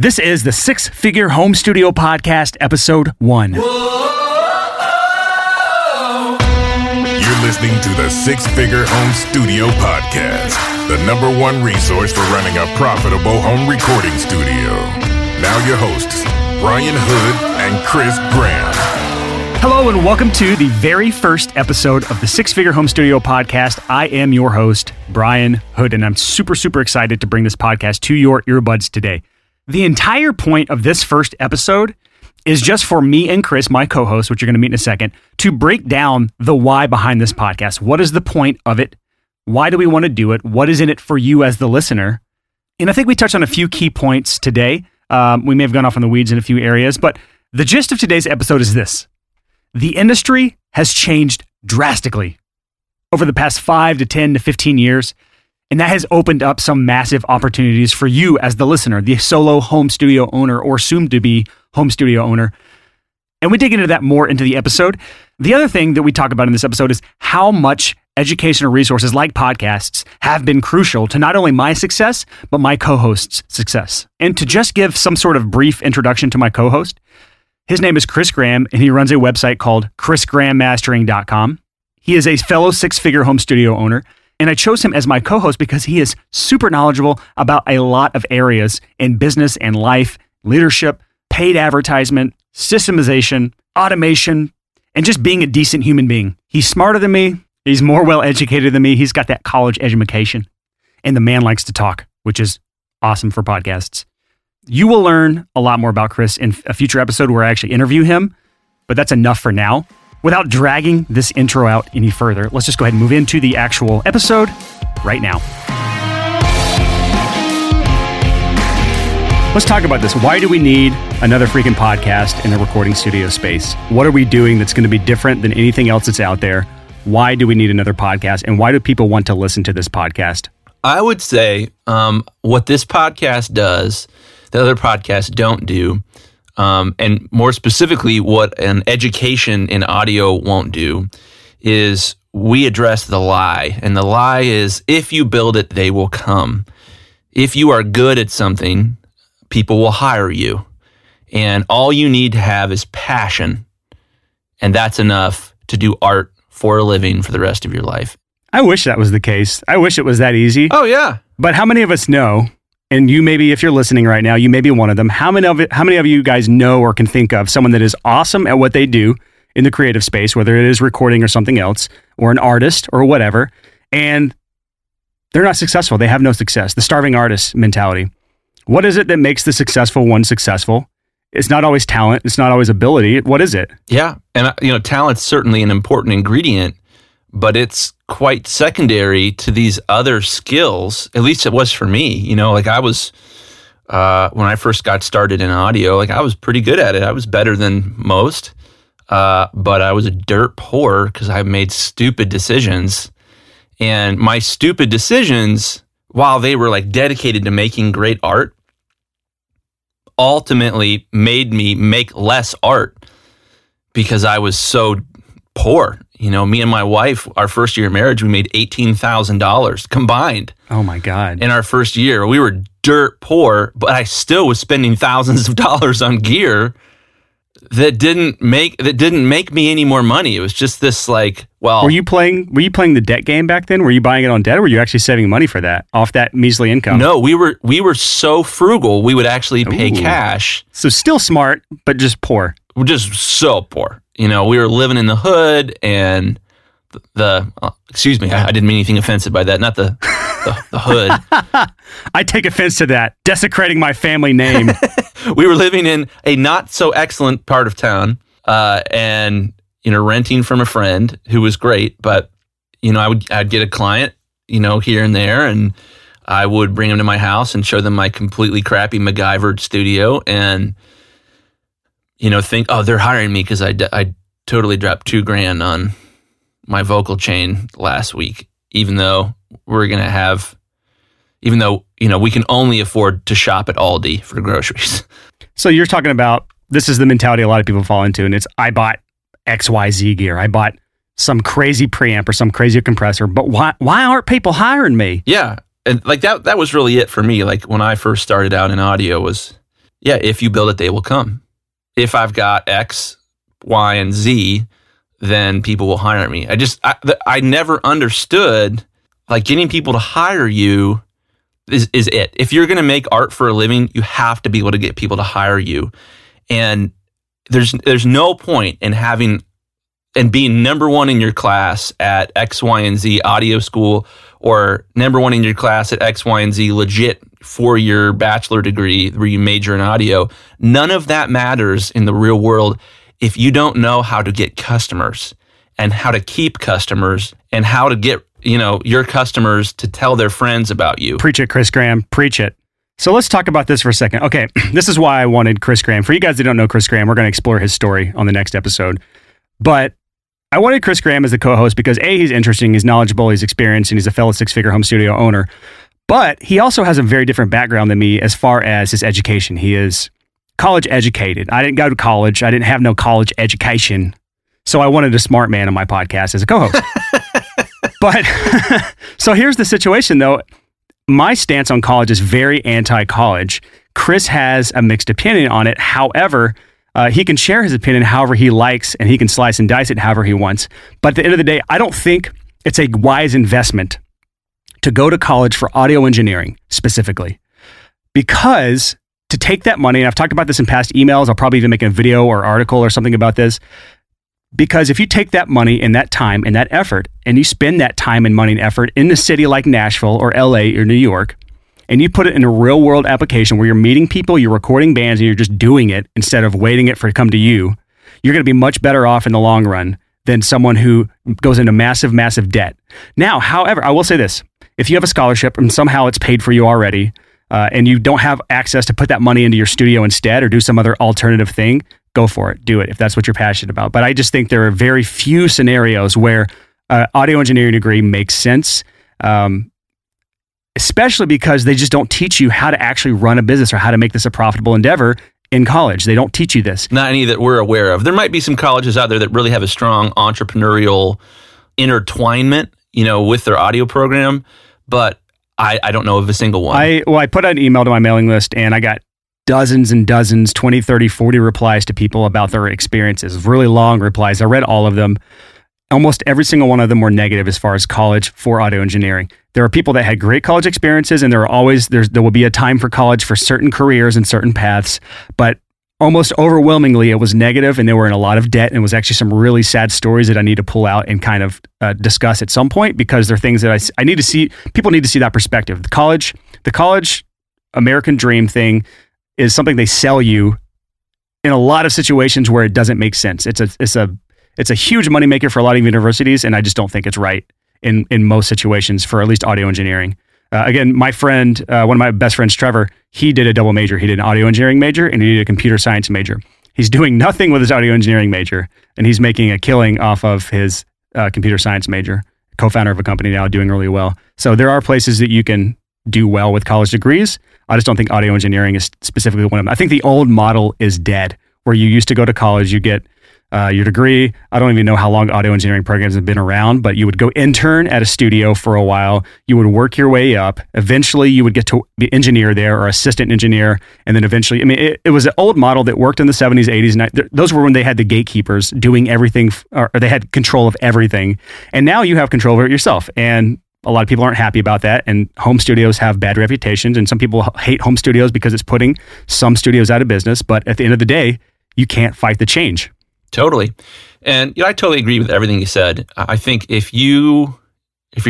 This is the Six Figure Home Studio Podcast, Episode 1. Whoa! You're listening to the Six Figure Home Studio Podcast, the #1 resource for running a profitable home recording studio. Now your hosts, Brian Hood and Chris Graham. Hello and welcome to the very first episode of the Six Figure Home Studio Podcast. I am your host, Brian Hood, and I'm super excited to bring this podcast to your earbuds today. The entire point of this first episode is just for me and Chris, my co-host, which you're going to meet in a second, to break down the why behind this podcast. What is the point of it? Why do we want to do it? What is in it for you as the listener? And I think we touched on a few key points today. We may have gone off in the weeds in a few areas, but the gist of today's episode is this. The industry has changed drastically over the past 5 to 10 to 15 years, and that has opened up some massive opportunities for you as the listener, the solo home studio owner or soon-to-be home studio owner. And we dig into that more into the episode. The other thing that we talk about in this episode is how much educational resources like podcasts have been crucial to not only my success, but my co-host's success. And to just give some sort of brief introduction to my co-host, his name is Chris Graham, and he runs a website called ChrisGrahamMastering.com. He is a fellow six-figure home studio owner, and I chose him as my co-host because he is super knowledgeable about a lot of areas in business and life, leadership, paid advertisement, systemization, automation, and just being a decent human being. He's smarter than me. He's more well-educated than me. He's got that college education, and the man likes to talk, which is awesome for podcasts. You will learn a lot more about Chris in a future episode where I actually interview him, but that's enough for now. Without dragging this intro out any further, let's just go ahead and move into the actual episode right now. Let's talk about this. Why do we need another freaking podcast in a recording studio space? What are we doing that's going to be different than anything else that's out there? Why do we need another podcast? And why do people want to listen to this podcast? I would say what this podcast does that other podcasts don't do, and more specifically, what an education in audio won't do, is we address the lie. And the lie is, if you build it, they will come. If you are good at something, people will hire you. And all you need to have is passion. And that's enough to do art for a living for the rest of your life. I wish that was the case. I wish it was that easy. Oh, yeah. But how many of us know? And you maybe, if you're listening right now, you may be one of them. How many of you guys know or can think of someone that is awesome at what they do in the creative space, whether it is recording or something else, or an artist or whatever, and they're not successful? They have no success. The starving artist mentality. What is it that makes the successful one successful? It's not always talent. It's not always ability. What is it? Yeah. And talent's certainly an important ingredient, but it's quite secondary to these other skills. At least it was for me. I was, when I first got started in audio, I was pretty good at it. I was better than most, but I was dirt poor because I made stupid decisions. And my stupid decisions, while they were dedicated to making great art, ultimately made me make less art because I was so poor. Me and my wife, our first year of marriage, we made $18,000 combined. Oh my God. In our first year, we were dirt poor, but I still was spending thousands of dollars on gear that didn't make me any more money. It was just this Were you playing the debt game back then? Were you buying it on debt, or were you actually saving money for that off that measly income? No, we were so frugal, we would actually pay cash. So still smart, but just poor. We're just so poor. We were living in the hood, and excuse me, I didn't mean anything offensive by that. Not the hood. I take offense to that. Desecrating my family name. We were living in a not so excellent part of town, and renting from a friend who was great. But I'd get a client, here and there, and I would bring them to my house and show them my completely crappy MacGyvered studio, and think, oh, they're hiring me because I totally dropped $2,000 on my vocal chain last week, even though we can only afford to shop at Aldi for groceries. So you're talking about, this is the mentality a lot of people fall into, and it's, I bought XYZ gear. I bought some crazy preamp or some crazy compressor, but why aren't people hiring me? Yeah. And that was really it for me. When I first started out in audio was, yeah, if you build it, they will come. If I've got X, Y, and Z, then people will hire me. I never understood, like, getting people to hire you is it. If you're going to make art for a living, you have to be able to get people to hire you. And there's no point in having and being number one in your class at X, Y, and Z audio school, or number one in your class at X, Y, and Z legit for your bachelor degree where you major in audio. None of that matters in the real world if you don't know how to get customers and how to keep customers and how to get, you know, your customers to tell their friends about you. Preach it, Chris Graham. Preach it. So let's talk about this for a second. Okay, this is why I wanted Chris Graham. For you guys that don't know Chris Graham, we're going to explore his story on the next episode. But I wanted Chris Graham as the co-host because A, he's interesting, he's knowledgeable, he's experienced, and he's a fellow six-figure home studio owner. But he also has a very different background than me as far as his education. He is college educated. I didn't go to college. I didn't have no college education. So I wanted a smart man on my podcast as a co-host. But so here's the situation, though. My stance on college is very anti-college. Chris has a mixed opinion on it. However, he can share his opinion however he likes, and he can slice and dice it however he wants. But at the end of the day, I don't think it's a wise investment to go to college for audio engineering specifically, because to take that money, and I've talked about this in past emails, I'll probably even make a video or article or something about this, because if you take that money and that time and that effort, and you spend that time and money and effort in a city like Nashville or LA or New York, and you put it in a real world application where you're meeting people, you're recording bands, and you're just doing it instead of waiting it for it to come to you, you're going to be much better off in the long run than someone who goes into massive, massive debt. Now, however, I will say this. If you have a scholarship and somehow it's paid for you already, and you don't have access to put that money into your studio instead or do some other alternative thing, go for it. Do it if that's what you're passionate about. But I just think there are very few scenarios where audio engineering degree makes sense. Especially because they just don't teach you how to actually run a business or how to make this a profitable endeavor in college. They don't teach you this. Not any that we're aware of. There might be some colleges out there that really have a strong entrepreneurial intertwinement, you know, with their audio program, but I don't know of a single one. I put out an email to my mailing list and I got dozens and dozens, 20, 30, 40 replies to people about their experiences, really long replies. I read all of them. Almost every single one of them were negative as far as college for audio engineering. There are people that had great college experiences, and there will be a time for college for certain careers and certain paths, but almost overwhelmingly it was negative, and they were in a lot of debt, and it was actually some really sad stories that I need to pull out and kind of discuss at some point, because they're things that I need to see. People need to see that perspective. The college American dream thing is something they sell you in a lot of situations where it doesn't make sense. It's a huge moneymaker for a lot of universities, and I just don't think it's right in most situations for at least audio engineering. Again, my friend, one of my best friends, Trevor, he did a double major. He did an audio engineering major, and he did a computer science major. He's doing nothing with his audio engineering major, and he's making a killing off of his computer science major, co-founder of a company now, doing really well. So there are places that you can do well with college degrees. I just don't think audio engineering is specifically one of them. I think the old model is dead, where you used to go to college, you get your degree. I don't even know how long audio engineering programs have been around, but you would go intern at a studio for a while. You would work your way up. Eventually, you would get to be engineer there or assistant engineer. And then eventually, I mean, it was an old model that worked in the 70s, 80s. Those were when they had the gatekeepers doing everything, or they had control of everything. And now you have control over it yourself. And a lot of people aren't happy about that. And home studios have bad reputations. And some people hate home studios because it's putting some studios out of business. But at the end of the day, you can't fight the change. Totally. And I totally agree with everything you said. I think if you're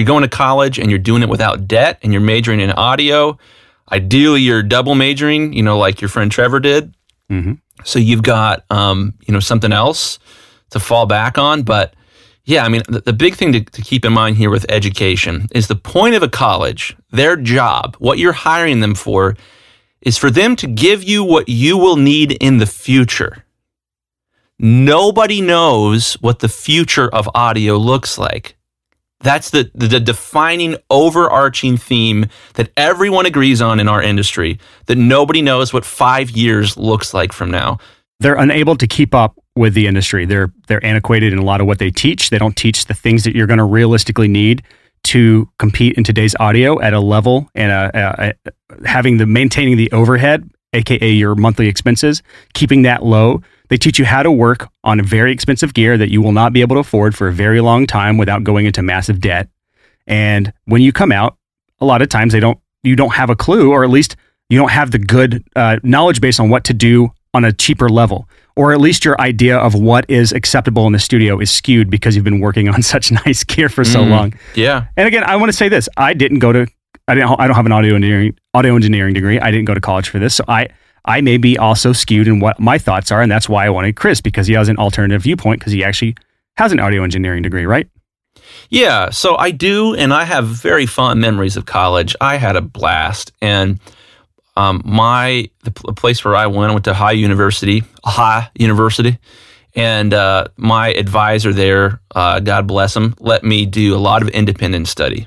going to college and you're doing it without debt and you're majoring in audio, ideally you're double majoring, you know, like your friend Trevor did. Mm-hmm. So you've got, you know, something else to fall back on. But yeah, I mean, the big thing to keep in mind here with education is the point of a college, their job, what you're hiring them for, is for them to give you what you will need in the future. Nobody knows what the future of audio looks like. That's the defining overarching theme that everyone agrees on in our industry, that nobody knows what 5 years looks like from now. They're unable to keep up with the industry. They're antiquated in a lot of what they teach. They don't teach the things that you're going to realistically need to compete in today's audio at a level and having maintaining the overhead aka your monthly expenses, keeping that low. They teach you how to work on very expensive gear that you will not be able to afford for a very long time without going into massive debt. And when you come out, a lot of times you don't have a clue, or at least you don't have the good knowledge base on what to do on a cheaper level, or at least your idea of what is acceptable in the studio is skewed because you've been working on such nice gear for so long. Yeah. And again, I want to say this: I don't have an audio engineering degree. I didn't go to college for this, so I may be also skewed in what my thoughts are, and that's why I wanted Chris, because he has an alternative viewpoint, because he actually has an audio engineering degree, right? Yeah, so I do, and I have very fond memories of college. I had a blast, and the place where I went to Ohio University, and my advisor there, God bless him, let me do a lot of independent study.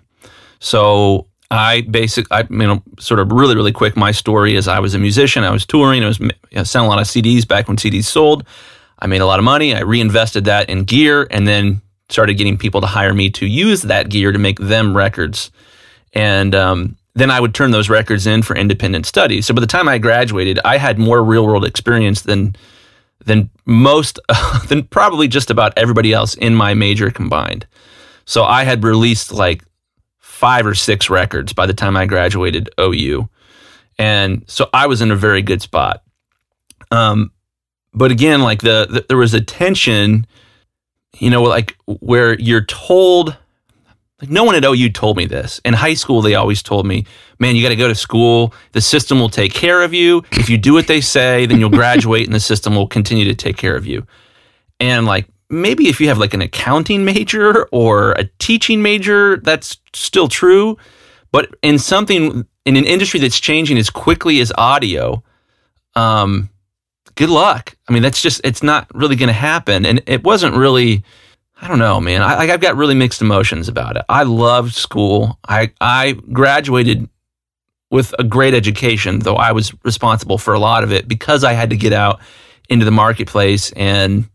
So really, really quick, my story is I was a musician, I was touring, I was selling a lot of CDs back when CDs sold. I made a lot of money, I reinvested that in gear, and then started getting people to hire me to use that gear to make them records. And then I would turn those records in for independent study. So by the time I graduated, I had more real-world experience than probably just about everybody else in my major combined. So I had released like 5 or 6 records by the time I graduated OU. And so I was in a very good spot. But again, like there was a tension, you know, like where you're told, like no one at OU told me this. In high school, they always told me, man, you got to go to school. The system will take care of you. If you do what they say, then you'll graduate and the system will continue to take care of you. And like, maybe if you have like an accounting major or a teaching major, that's still true. But in an industry that's changing as quickly as audio, good luck. I mean, it's not really going to happen. And it wasn't really, I don't know, man. I've got really mixed emotions about it. I loved school. I graduated with a great education, though I was responsible for a lot of it because I had to get out into the marketplace and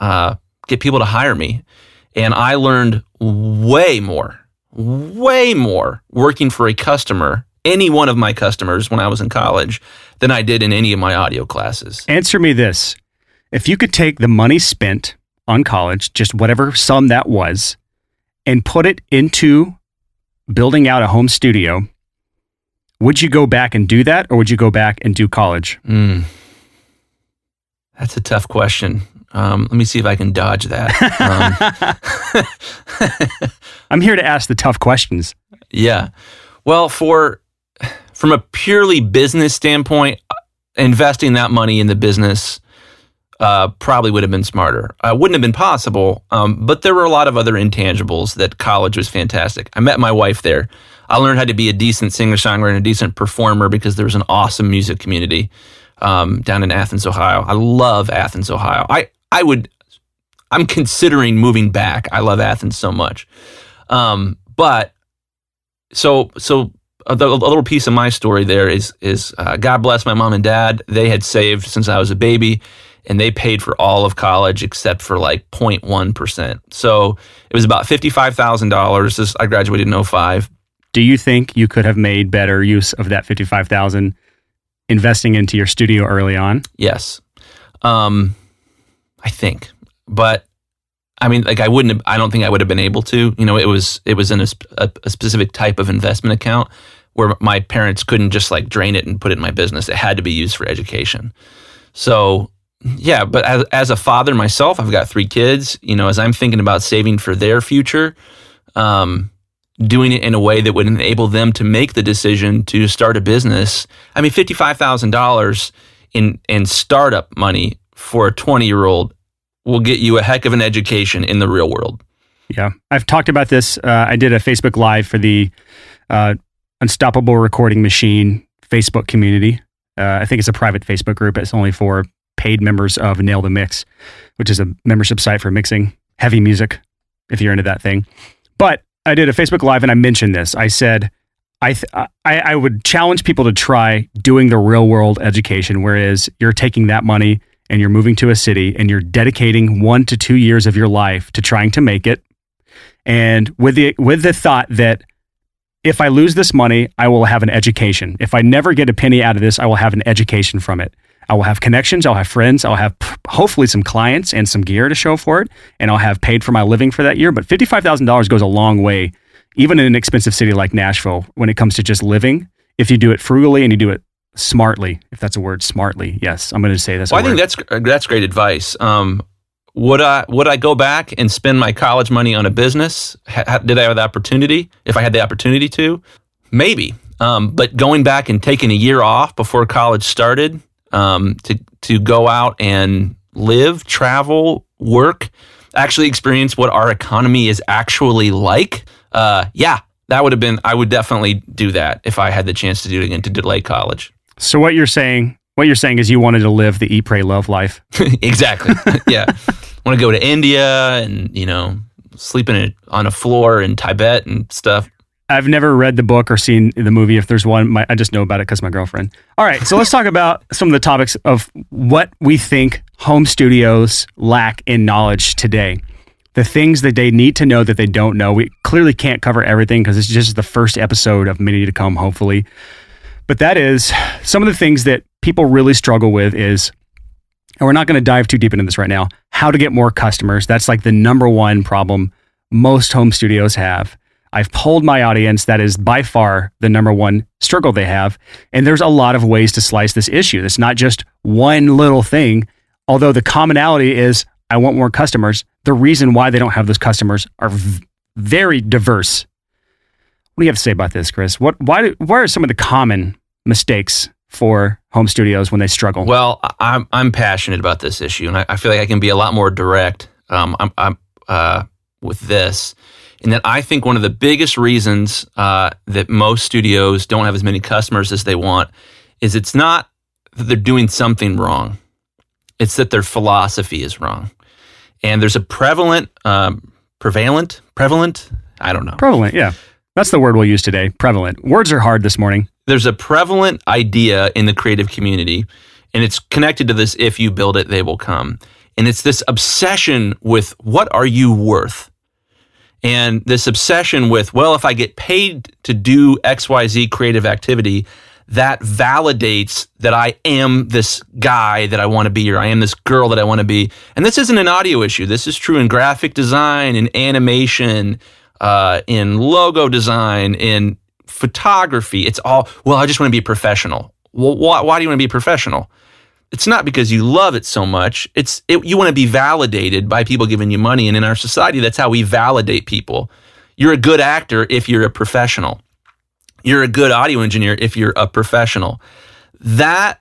get people to hire me. And I learned way more working for a customer, any one of my customers when I was in college, than I did in any of my audio classes. Answer me this. If you could take the money spent on college, just whatever sum that was, and put it into building out a home studio, would you go back and do that, or would you go back and do college? That's a tough question. Let me see if I can dodge that. I'm here to ask the tough questions. Yeah. Well, from a purely business standpoint, investing that money in the business probably would have been smarter. Wouldn't have been possible, but there were a lot of other intangibles that college was fantastic. I met my wife there. I learned how to be a decent singer-songwriter and a decent performer because there was an awesome music community down in Athens, Ohio. I love Athens, Ohio. I'm considering moving back. I love Athens so much. So a little piece of my story there is God bless my mom and dad. They had saved since I was a baby, and they paid for all of college except for like 0.1%. So it was about $55,000. I graduated in 2005. Do you think you could have made better use of that $55,000 investing into your studio early on? Yes. I think. But I mean, like I don't think I would have been able to. You know, it was in a specific type of investment account where my parents couldn't just like drain it and put it in my business. It had to be used for education. So yeah, but as a father myself, I've got 3 kids. You know, as I'm thinking about saving for their future, doing it in a way that would enable them to make the decision to start a business. I mean, $55,000 in startup money for a 20-year-old will get you a heck of an education in the real world. Yeah. I've talked about this. I did a Facebook Live for the Unstoppable Recording Machine Facebook community. I think it's a private Facebook group. It's only for paid members of Nail the Mix, which is a membership site for mixing heavy music, if you're into that thing. But I did a Facebook Live and I mentioned this. I said, I would challenge people to try doing the real world education, whereas you're taking that money and you're moving to a city and you're dedicating 1 to 2 years of your life to trying to make it. And with the thought that if I lose this money, I will have an education. If I never get a penny out of this, I will have an education from it. I will have connections, I'll have friends, I'll have hopefully some clients and some gear to show for it, and I'll have paid for my living for that year. But $55,000 goes a long way, even in an expensive city like Nashville, when it comes to just living, if you do it frugally and you do it smartly, if that's a word, smartly. Yes, I'm going to say that's a word. I think that's great advice. Would I go back and spend my college money on a business? Did I have the opportunity? If I had the opportunity to, maybe. But going back and taking a year off before college started, to go out and live, travel, work, actually experience what our economy is actually like. That would have been, I would definitely do that if I had the chance to do it again, to delay college. So what you're saying is you wanted to live the eat, pray, love life. Exactly. Yeah. Want to go to India and, sleep on a floor in Tibet and stuff. I've never read the book or seen the movie. If there's one, I just know about it because my girlfriend. All right, so let's talk about some of the topics of what we think home studios lack in knowledge today. The things that they need to know that they don't know. We clearly can't cover everything because it's just the first episode of many to come, hopefully. But that is some of the things that people really struggle with is, and we're not going to dive too deep into this right now, how to get more customers. That's like the number one problem most home studios have. I've polled my audience. That is by far the number one struggle they have. And there's a lot of ways to slice this issue. It's not just one little thing. Although the commonality is, I want more customers. The reason why they don't have those customers are very diverse. What do you have to say about this, Chris? What are some of the common mistakes for home studios when they struggle? Well, I'm passionate about this issue, and I feel like I can be a lot more direct with this. And that I think one of the biggest reasons that most studios don't have as many customers as they want is it's not that they're doing something wrong. It's that their philosophy is wrong. And there's a prevalent, yeah. That's the word we'll use today, prevalent. Words are hard this morning. There's a prevalent idea in the creative community, and it's connected to this, if you build it, they will come. And it's this obsession with what are you worth? And this obsession with, well, if I get paid to do XYZ creative activity, that validates that I am this guy that I want to be, or I am this girl that I want to be. And this isn't an audio issue. This is true in graphic design, in animation, in logo design, in photography. It's all, well, I just want to be a professional. Well, why do you want to be a professional? It's not because you love it so much. You want to be validated by people giving you money. And in our society, that's how we validate people. You're a good actor if you're a professional. You're a good audio engineer if you're a professional. That,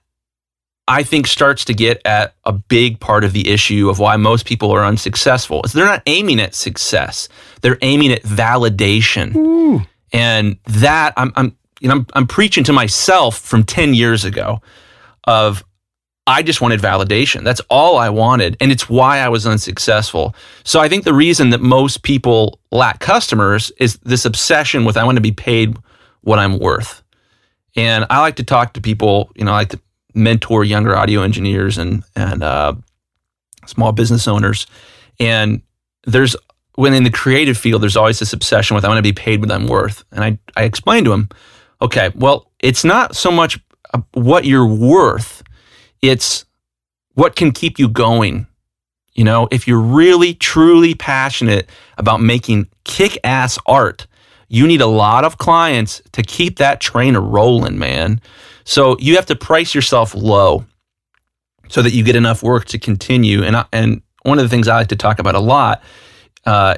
I think, starts to get at a big part of the issue of why most people are unsuccessful. They're not aiming at success. They're aiming at validation. Ooh. And that, I'm preaching to myself from 10 years ago of, I just wanted validation. That's all I wanted. And it's why I was unsuccessful. So I think the reason that most people lack customers is this obsession with, I want to be paid what I'm worth. And I like to talk to people, I like to mentor younger audio engineers and small business owners. And when in the creative field, there's always this obsession with, I want to be paid what I'm worth. And I explain to them, okay, well, it's not so much what you're worth, it's what can keep you going. If you're really, truly passionate about making kick-ass art, you need a lot of clients to keep that train rolling, man. So you have to price yourself low so that you get enough work to continue. And one of the things I like to talk about a lot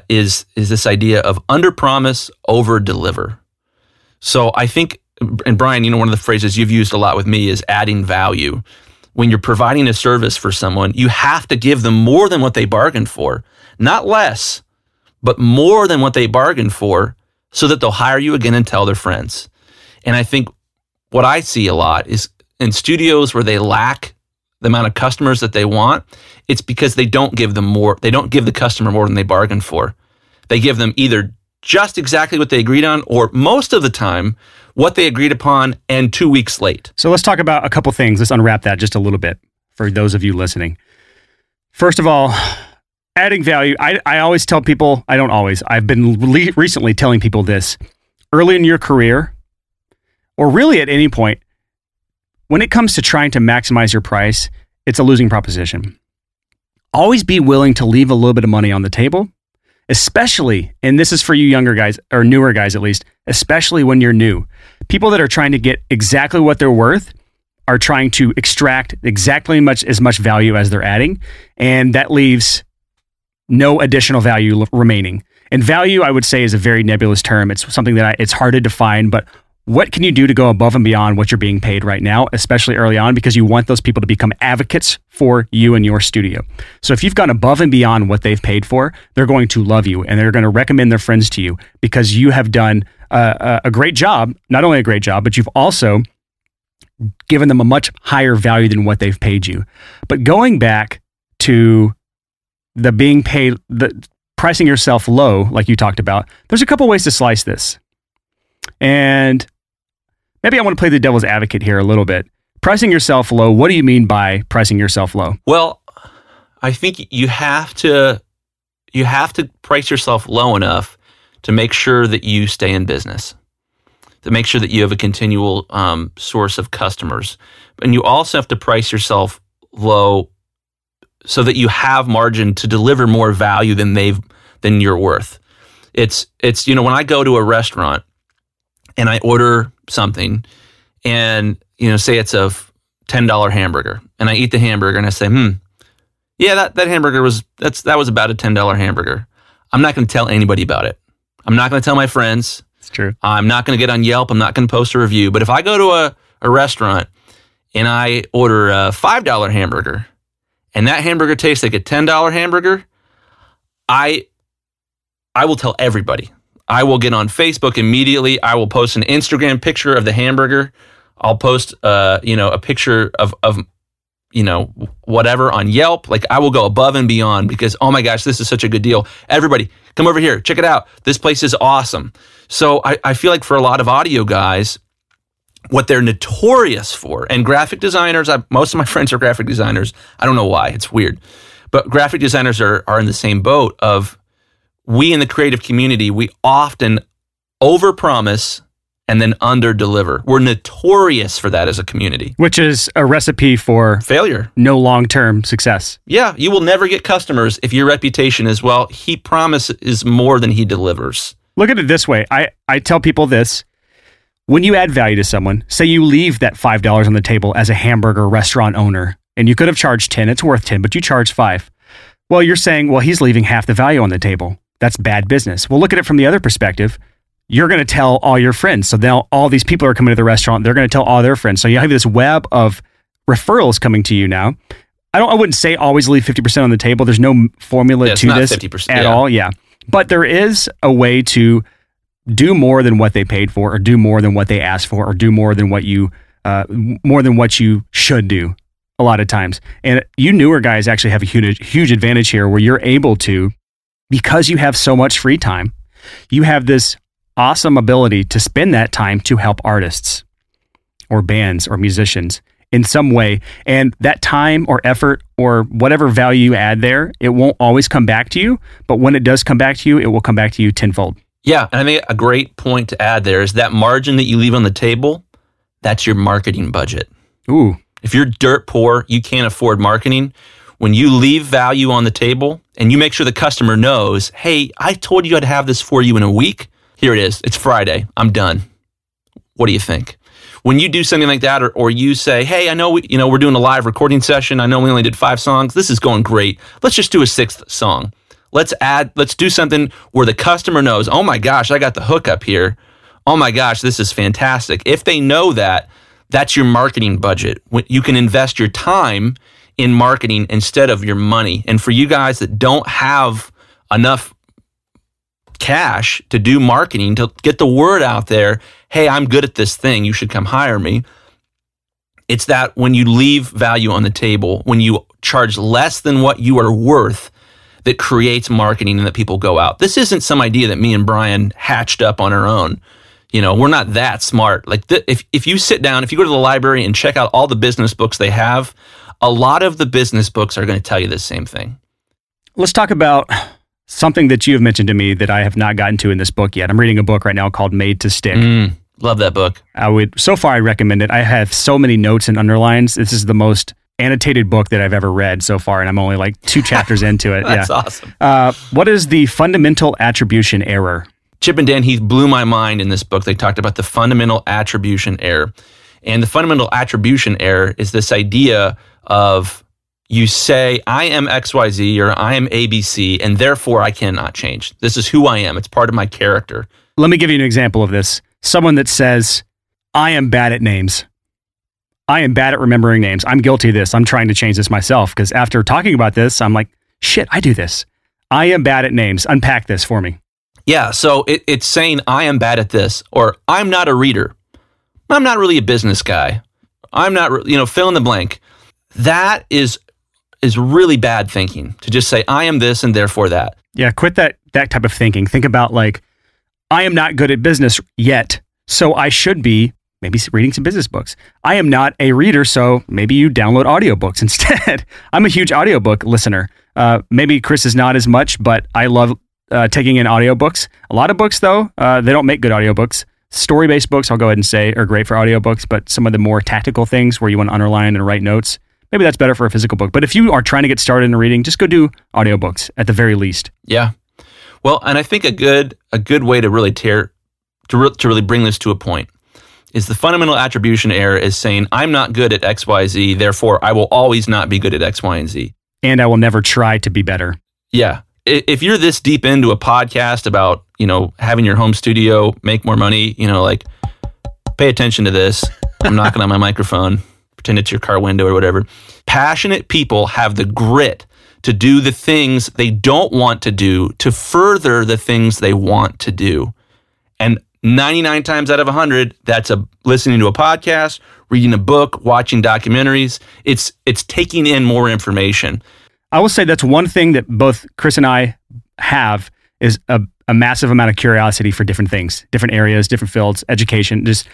is this idea of under-promise, over-deliver. So I think, and Brian, one of the phrases you've used a lot with me is adding value. When you're providing a service for someone, you have to give them more than what they bargained for. Not less, but more than what they bargained for so that they'll hire you again and tell their friends. And I think what I see a lot is in studios where they lack the amount of customers that they want, it's because they don't give them more. They don't give the customer more than they bargained for. They give them either just exactly what they agreed on, or most of the time, what they agreed upon and 2 weeks late. So let's talk about a couple things. Let's unwrap that just a little bit for those of you listening. First of all, adding value. I always tell people, I've been recently telling people this. early in your career, or really at any point, when it comes to trying to maximize your price, it's a losing proposition. Always be willing to leave a little bit of money on the table, especially, and this is for you younger guys, or newer guys at least, especially when you're new. People that are trying to get exactly what they're worth are trying to extract exactly as much value as they're adding, and that leaves no additional value remaining. And value, I would say, is a very nebulous term. It's something that it's hard to define, but what can you do to go above and beyond what you're being paid right now, especially early on, because you want those people to become advocates for you and your studio. So if you've gone above and beyond what they've paid for, they're going to love you and they're going to recommend their friends to you because you have done a great job, not only a great job, but you've also given them a much higher value than what they've paid you. But going back to the being paid, the pricing yourself low, like you talked about, there's a couple ways to slice this. And maybe I want to play the devil's advocate here a little bit. Pricing yourself low, what do you mean by pricing yourself low? Well, I think you have to price yourself low enough to make sure that you stay in business, to make sure that you have a continual source of customers. And you also have to price yourself low so that you have margin to deliver more value than you're worth. It's when I go to a restaurant and I order something, and say it's a $10 hamburger, and I eat the hamburger, and I say, yeah, that hamburger was about a $10 hamburger. I'm not going to tell anybody about it. I'm not going to tell my friends. It's true. I'm not going to get on Yelp. I'm not going to post a review. But if I go to a restaurant and I order a $5 hamburger, and that hamburger tastes like a $10 hamburger, I will tell everybody. I will get on Facebook immediately. I will post an Instagram picture of the hamburger. I'll post, a picture of whatever on Yelp. Like, I will go above and beyond because, oh my gosh, this is such a good deal. Everybody, come over here. Check it out. This place is awesome. So I feel like for a lot of audio guys, what they're notorious for, and graphic designers, most of my friends are graphic designers. I don't know why. It's weird. But graphic designers are in the same boat of, we in the creative community, we often overpromise and then underdeliver. We're notorious for that as a community. Which is a recipe for failure. No long-term success. Yeah, you will never get customers if your reputation is, well, he promises more than he delivers. Look at it this way. I tell people this. When you add value to someone, say you leave that $5 on the table as a hamburger restaurant owner, and you could have charged 10, it's worth 10, but you charge 5. Well, you're saying, well, he's leaving half the value on the table. That's bad business. Well, look at it from the other perspective. You're going to tell all your friends. So now all these people are coming to the restaurant. They're going to tell all their friends. So you have this web of referrals coming to you now. I wouldn't say always leave 50% on the table. There's no formula to this 50%, at all. Yeah. But there is a way to do more than what they paid for, or do more than what they asked for, or do more than what you should do a lot of times. And you newer guys actually have a huge advantage here where you're able to, because you have so much free time, you have this awesome ability to spend that time to help artists or bands or musicians in some way. And that time or effort or whatever value you add there, it won't always come back to you. But when it does come back to you, it will come back to you tenfold. Yeah. And I think a great point to add there is that margin that you leave on the table, that's your marketing budget. Ooh. If you're dirt poor, you can't afford marketing. When you leave value on the table and you make sure the customer knows, hey, I told you I'd have this for you in a week. Here it is. It's Friday. I'm done. What do you think? When you do something like that, or you say, hey, I know we're doing a live recording session. I know we only did 5 songs. This is going great. Let's just do a 6th song. Let's do something where the customer knows, oh my gosh, I got the hookup here. Oh my gosh, this is fantastic. If they know that, that's your marketing budget. You can invest your time in marketing instead of your money. And for you guys that don't have enough cash to do marketing, to get the word out there, hey, I'm good at this thing, you should come hire me. It's that when you leave value on the table, when you charge less than what you are worth, that creates marketing and that people go out. This isn't some idea that me and Brian hatched up on our own. We're not that smart. Like if you sit down, if you go to the library and check out all the business books they have, a lot of the business books are going to tell you the same thing. Let's talk about something that you have mentioned to me that I have not gotten to in this book yet. I'm reading a book right now called Made to Stick. Love that book. I recommend it. I have so many notes and underlines. This is the most annotated book that I've ever read so far, and I'm only like 2 chapters into it. That's awesome. What is the fundamental attribution error? Chip and Dan Heath blew my mind in this book. They talked about the fundamental attribution error. And the fundamental attribution error is this idea of you say, I am XYZ or I am ABC, and therefore I cannot change. This is who I am. It's part of my character. Let me give you an example of this. Someone that says, I am bad at names. I am bad at remembering names. I'm guilty of this. I'm trying to change this myself because after talking about this, I'm like, shit, I do this. I am bad at names. Unpack this for me. Yeah, so it's saying I am bad at this, or I'm not a reader. I'm not really a business guy. I'm not, fill in the blank. That is really bad thinking, to just say I am this and therefore that. Yeah, quit that type of thinking. Think about I am not good at business yet, so I should be maybe reading some business books. I am not a reader, so maybe you download audiobooks instead. I'm a huge audiobook listener. Maybe Chris is not as much, but I love taking in audiobooks. A lot of books, though, they don't make good audiobooks. Story-based books, I'll go ahead and say, are great for audiobooks, but some of the more tactical things where you want to underline and write notes, maybe that's better for a physical book. But if you are trying to get started in reading, just go do audiobooks at the very least. Yeah. Well, and I think a good way to really really bring this to a point is the fundamental attribution error is saying, I'm not good at X, Y, Z, therefore I will always not be good at X, Y, and Z. And I will never try to be better. Yeah. If you're this deep into a podcast about, having your home studio make more money, pay attention to this. I'm knocking on my microphone, pretend it's your car window or whatever. Passionate people have the grit to do the things they don't want to do to further the things they want to do. And 99 times out of 100, that's listening to a podcast, reading a book, watching documentaries. It's taking in more information. I will say that's one thing that both Chris and I have is a massive amount of curiosity for different things, different areas, different fields, education, just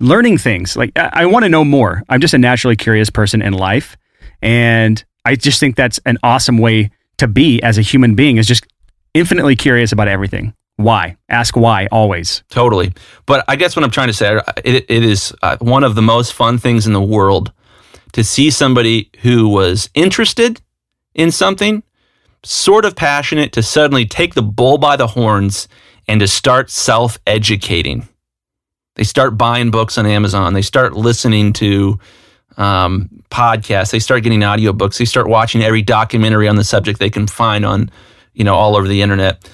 learning things. I want to know more. I'm just a naturally curious person in life. And I just think that's an awesome way to be as a human being, is just infinitely curious about everything. Why? Ask why always. Totally. But I guess what I'm trying to say, it is one of the most fun things in the world to see somebody who was interested in something, sort of passionate, to suddenly take the bull by the horns and to start self-educating. They start buying books on Amazon. They start listening to podcasts. They start getting audiobooks. They start watching every documentary on the subject they can find on, all over the internet.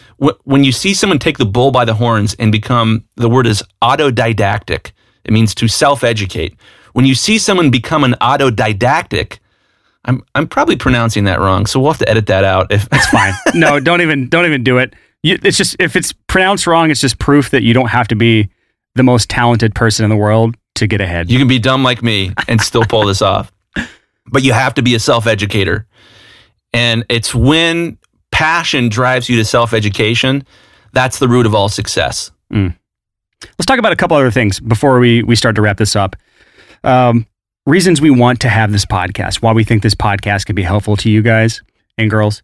When you see someone take the bull by the horns and become, the word is autodidactic. It means to self-educate. When you see someone become an autodidactic, I'm probably pronouncing that wrong, so we'll have to edit that out. If it's fine. No, don't even do it. It's just, if it's pronounced wrong, it's just proof that you don't have to be the most talented person in the world to get ahead. You can be dumb like me and still pull this off, but you have to be a self-educator. And it's when passion drives you to self-education, that's the root of all success. Let's talk about a couple other things before we start to wrap this up. Reasons we want to have this podcast, why we think this podcast can be helpful to you guys and girls.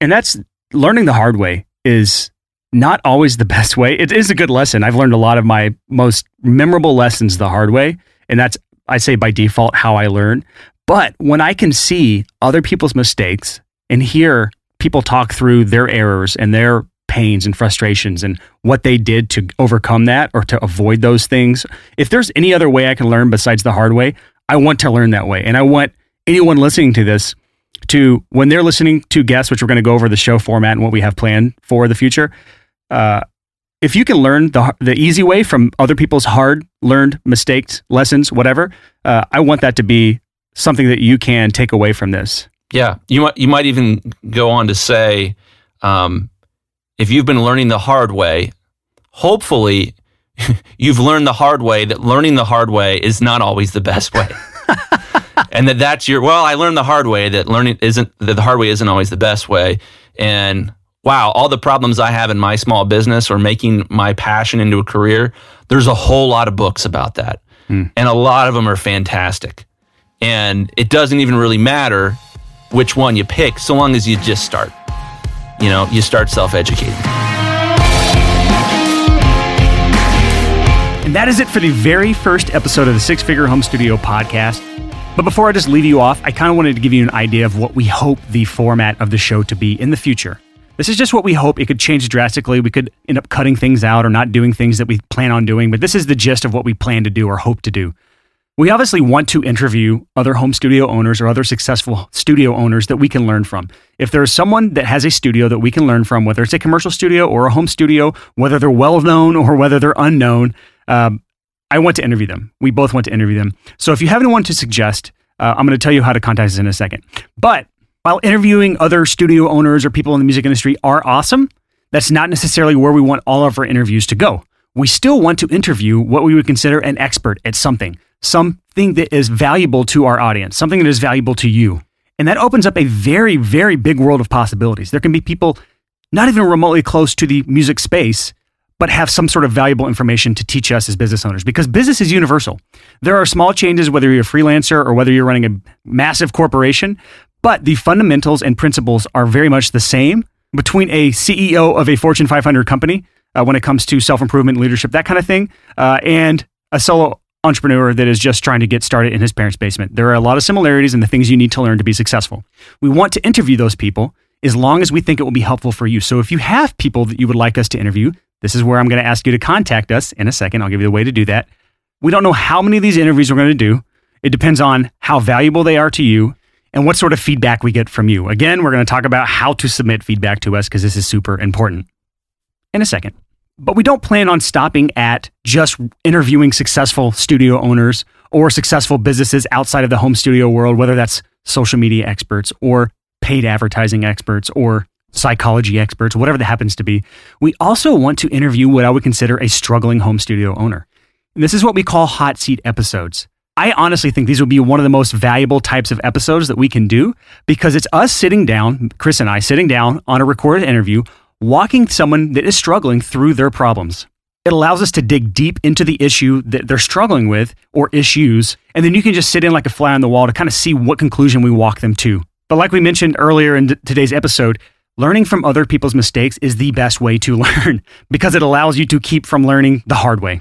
And that's, learning the hard way is not always the best way. It is a good lesson. I've learned a lot of my most memorable lessons the hard way. And that's, I say by default, how I learn. But when I can see other people's mistakes and hear people talk through their errors and their pains and frustrations and what they did to overcome that or to avoid those things, if there's any other way I can learn besides the hard way, I want to learn that way. And I want anyone listening to this to, when they're listening to guests, which we're going to go over the show format and what we have planned for the future, if you can learn the easy way from other people's hard learned mistakes, lessons, whatever, I want that to be something that you can take away from this. Yeah. You might even go on to say, if you've been learning the hard way, hopefully you've learned the hard way that learning the hard way is not always the best way. And I learned the hard way that the hard way isn't always the best way. And wow, all the problems I have in my small business or making my passion into a career, there's a whole lot of books about that. And a lot of them are fantastic. And it doesn't even really matter which one you pick so long as you just start. you know, you start self-educating. And that is it for the very first episode of the Six Figure Home Studio Podcast. But before I just leave you off, I kind of wanted to give you an idea of what we hope the format of the show to be in the future. This is just what we hope. It could change drastically. We could end up cutting things out or not doing things that we plan on doing, but this is the gist of what we plan to do or hope to do. We obviously want to interview other home studio owners or other successful studio owners that we can learn from. If there is someone that has a studio that we can learn from, whether it's a commercial studio or a home studio, whether they're well-known or whether they're unknown, I want to interview them. We both want to interview them. So if you have anyone to suggest, I'm going to tell you how to contact us in a second. But while interviewing other studio owners or people in the music industry are awesome, that's not necessarily where we want all of our interviews to go. We still want to interview what we would consider an expert at something that is valuable to our audience, something that is valuable to you. And that opens up a very, very big world of possibilities. There can be people not even remotely close to the music space, but have some sort of valuable information to teach us as business owners, because business is universal. There are small changes, whether you're a freelancer or whether you're running a massive corporation, but the fundamentals and principles are very much the same between a CEO of a Fortune 500 company when it comes to self-improvement, leadership, that kind of thing, and a solo entrepreneur that is just trying to get started in his parents' basement. There are a lot of similarities in the things you need to learn to be successful. We want to interview those people as long as we think it will be helpful for you. So if you have people that you would like us to interview, this is where I'm going to ask you to contact us in a second. I'll give you the way to do that. We don't know how many of these interviews we're going to do. It depends on how valuable they are to you and what sort of feedback we get from you. Again, we're going to talk about how to submit feedback to us because this is super important in a second. But we don't plan on stopping at just interviewing successful studio owners or successful businesses outside of the home studio world, whether that's social media experts or paid advertising experts or psychology experts, whatever that happens to be. We also want to interview what I would consider a struggling home studio owner. And this is what we call hot seat episodes. I honestly think these will be one of the most valuable types of episodes that we can do because it's us sitting down, Chris and I sitting down on a recorded interview, walking someone that is struggling through their problems. It allows us to dig deep into the issue that they're struggling with or issues, and then you can just sit in like a fly on the wall to kind of see what conclusion we walk them to. But like we mentioned earlier in today's episode, learning from other people's mistakes is the best way to learn because it allows you to keep from learning the hard way.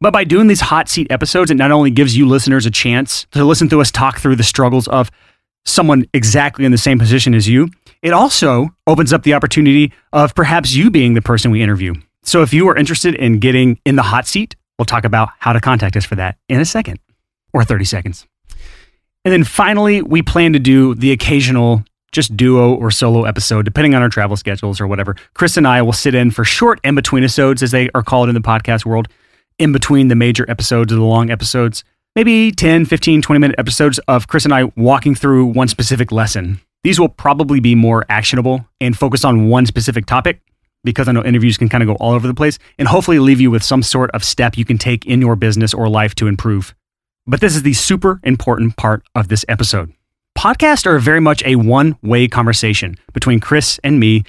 But by doing these hot seat episodes, it not only gives you listeners a chance to listen to us talk through the struggles of someone exactly in the same position as you, it also opens up the opportunity of perhaps you being the person we interview. So if you are interested in getting in the hot seat, we'll talk about how to contact us for that in a second or 30 seconds. And then finally, we plan to do the occasional just duo or solo episode, depending on our travel schedules or whatever. Chris and I will sit in for short in-between episodes, as they are called in the podcast world, in between the major episodes or the long episodes, maybe 10, 15, 20-minute episodes of Chris and I walking through one specific lesson. These will probably be more actionable and focus on one specific topic because I know interviews can kind of go all over the place and hopefully leave you with some sort of step you can take in your business or life to improve. But this is the super important part of this episode. Podcasts are very much a one-way conversation between Chris and me,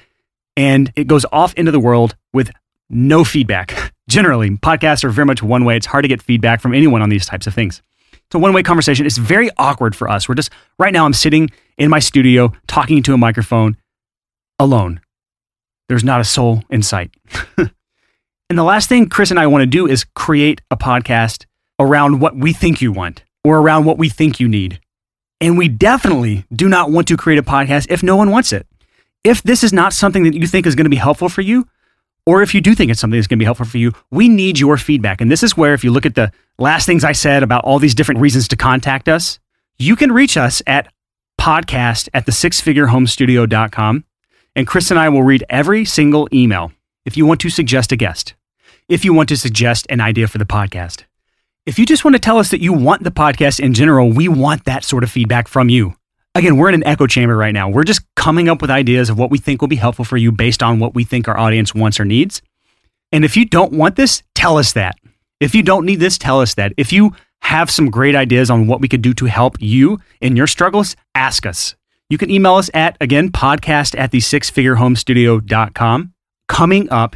and it goes off into the world with no feedback. Generally, podcasts are very much one way. It's hard to get feedback from anyone on these types of things. It's a one-way conversation. It's very awkward for us. We're just, right now I'm sitting in my studio talking to a microphone alone. There's not a soul in sight. And the last thing Chris and I want to do is create a podcast around what we think you want or around what we think you need. And we definitely do not want to create a podcast if no one wants it. If this is not something that you think is going to be helpful for you, or if you do think it's something that's going to be helpful for you, we need your feedback. And this is where, if you look at the last things I said about all these different reasons to contact us, you can reach us at podcast@thesixfigurehomestudio.com. And Chris and I will read every single email. If you want to suggest a guest, if you want to suggest an idea for the podcast, if you just want to tell us that you want the podcast in general, we want that sort of feedback from you. Again, we're in an echo chamber right now. We're just coming up with ideas of what we think will be helpful for you based on what we think our audience wants or needs. And if you don't want this, tell us that. If you don't need this, tell us that. If you have some great ideas on what we could do to help you in your struggles, ask us. You can email us at, again, podcast@thesixfigurehomestudio.com. Coming up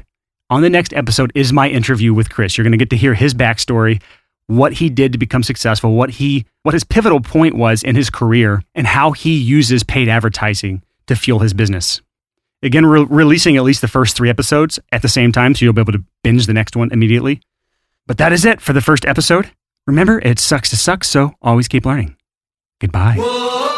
on the next episode is my interview with Chris. You're going to get to hear his backstory, what he did to become successful, what his pivotal point was in his career, and how he uses paid advertising to fuel his business. Again, we're releasing at least the first 3 episodes at the same time, so you'll be able to binge the next one immediately. But that is it for the first episode. Remember, it sucks to suck, so always keep learning. Goodbye. Whoa.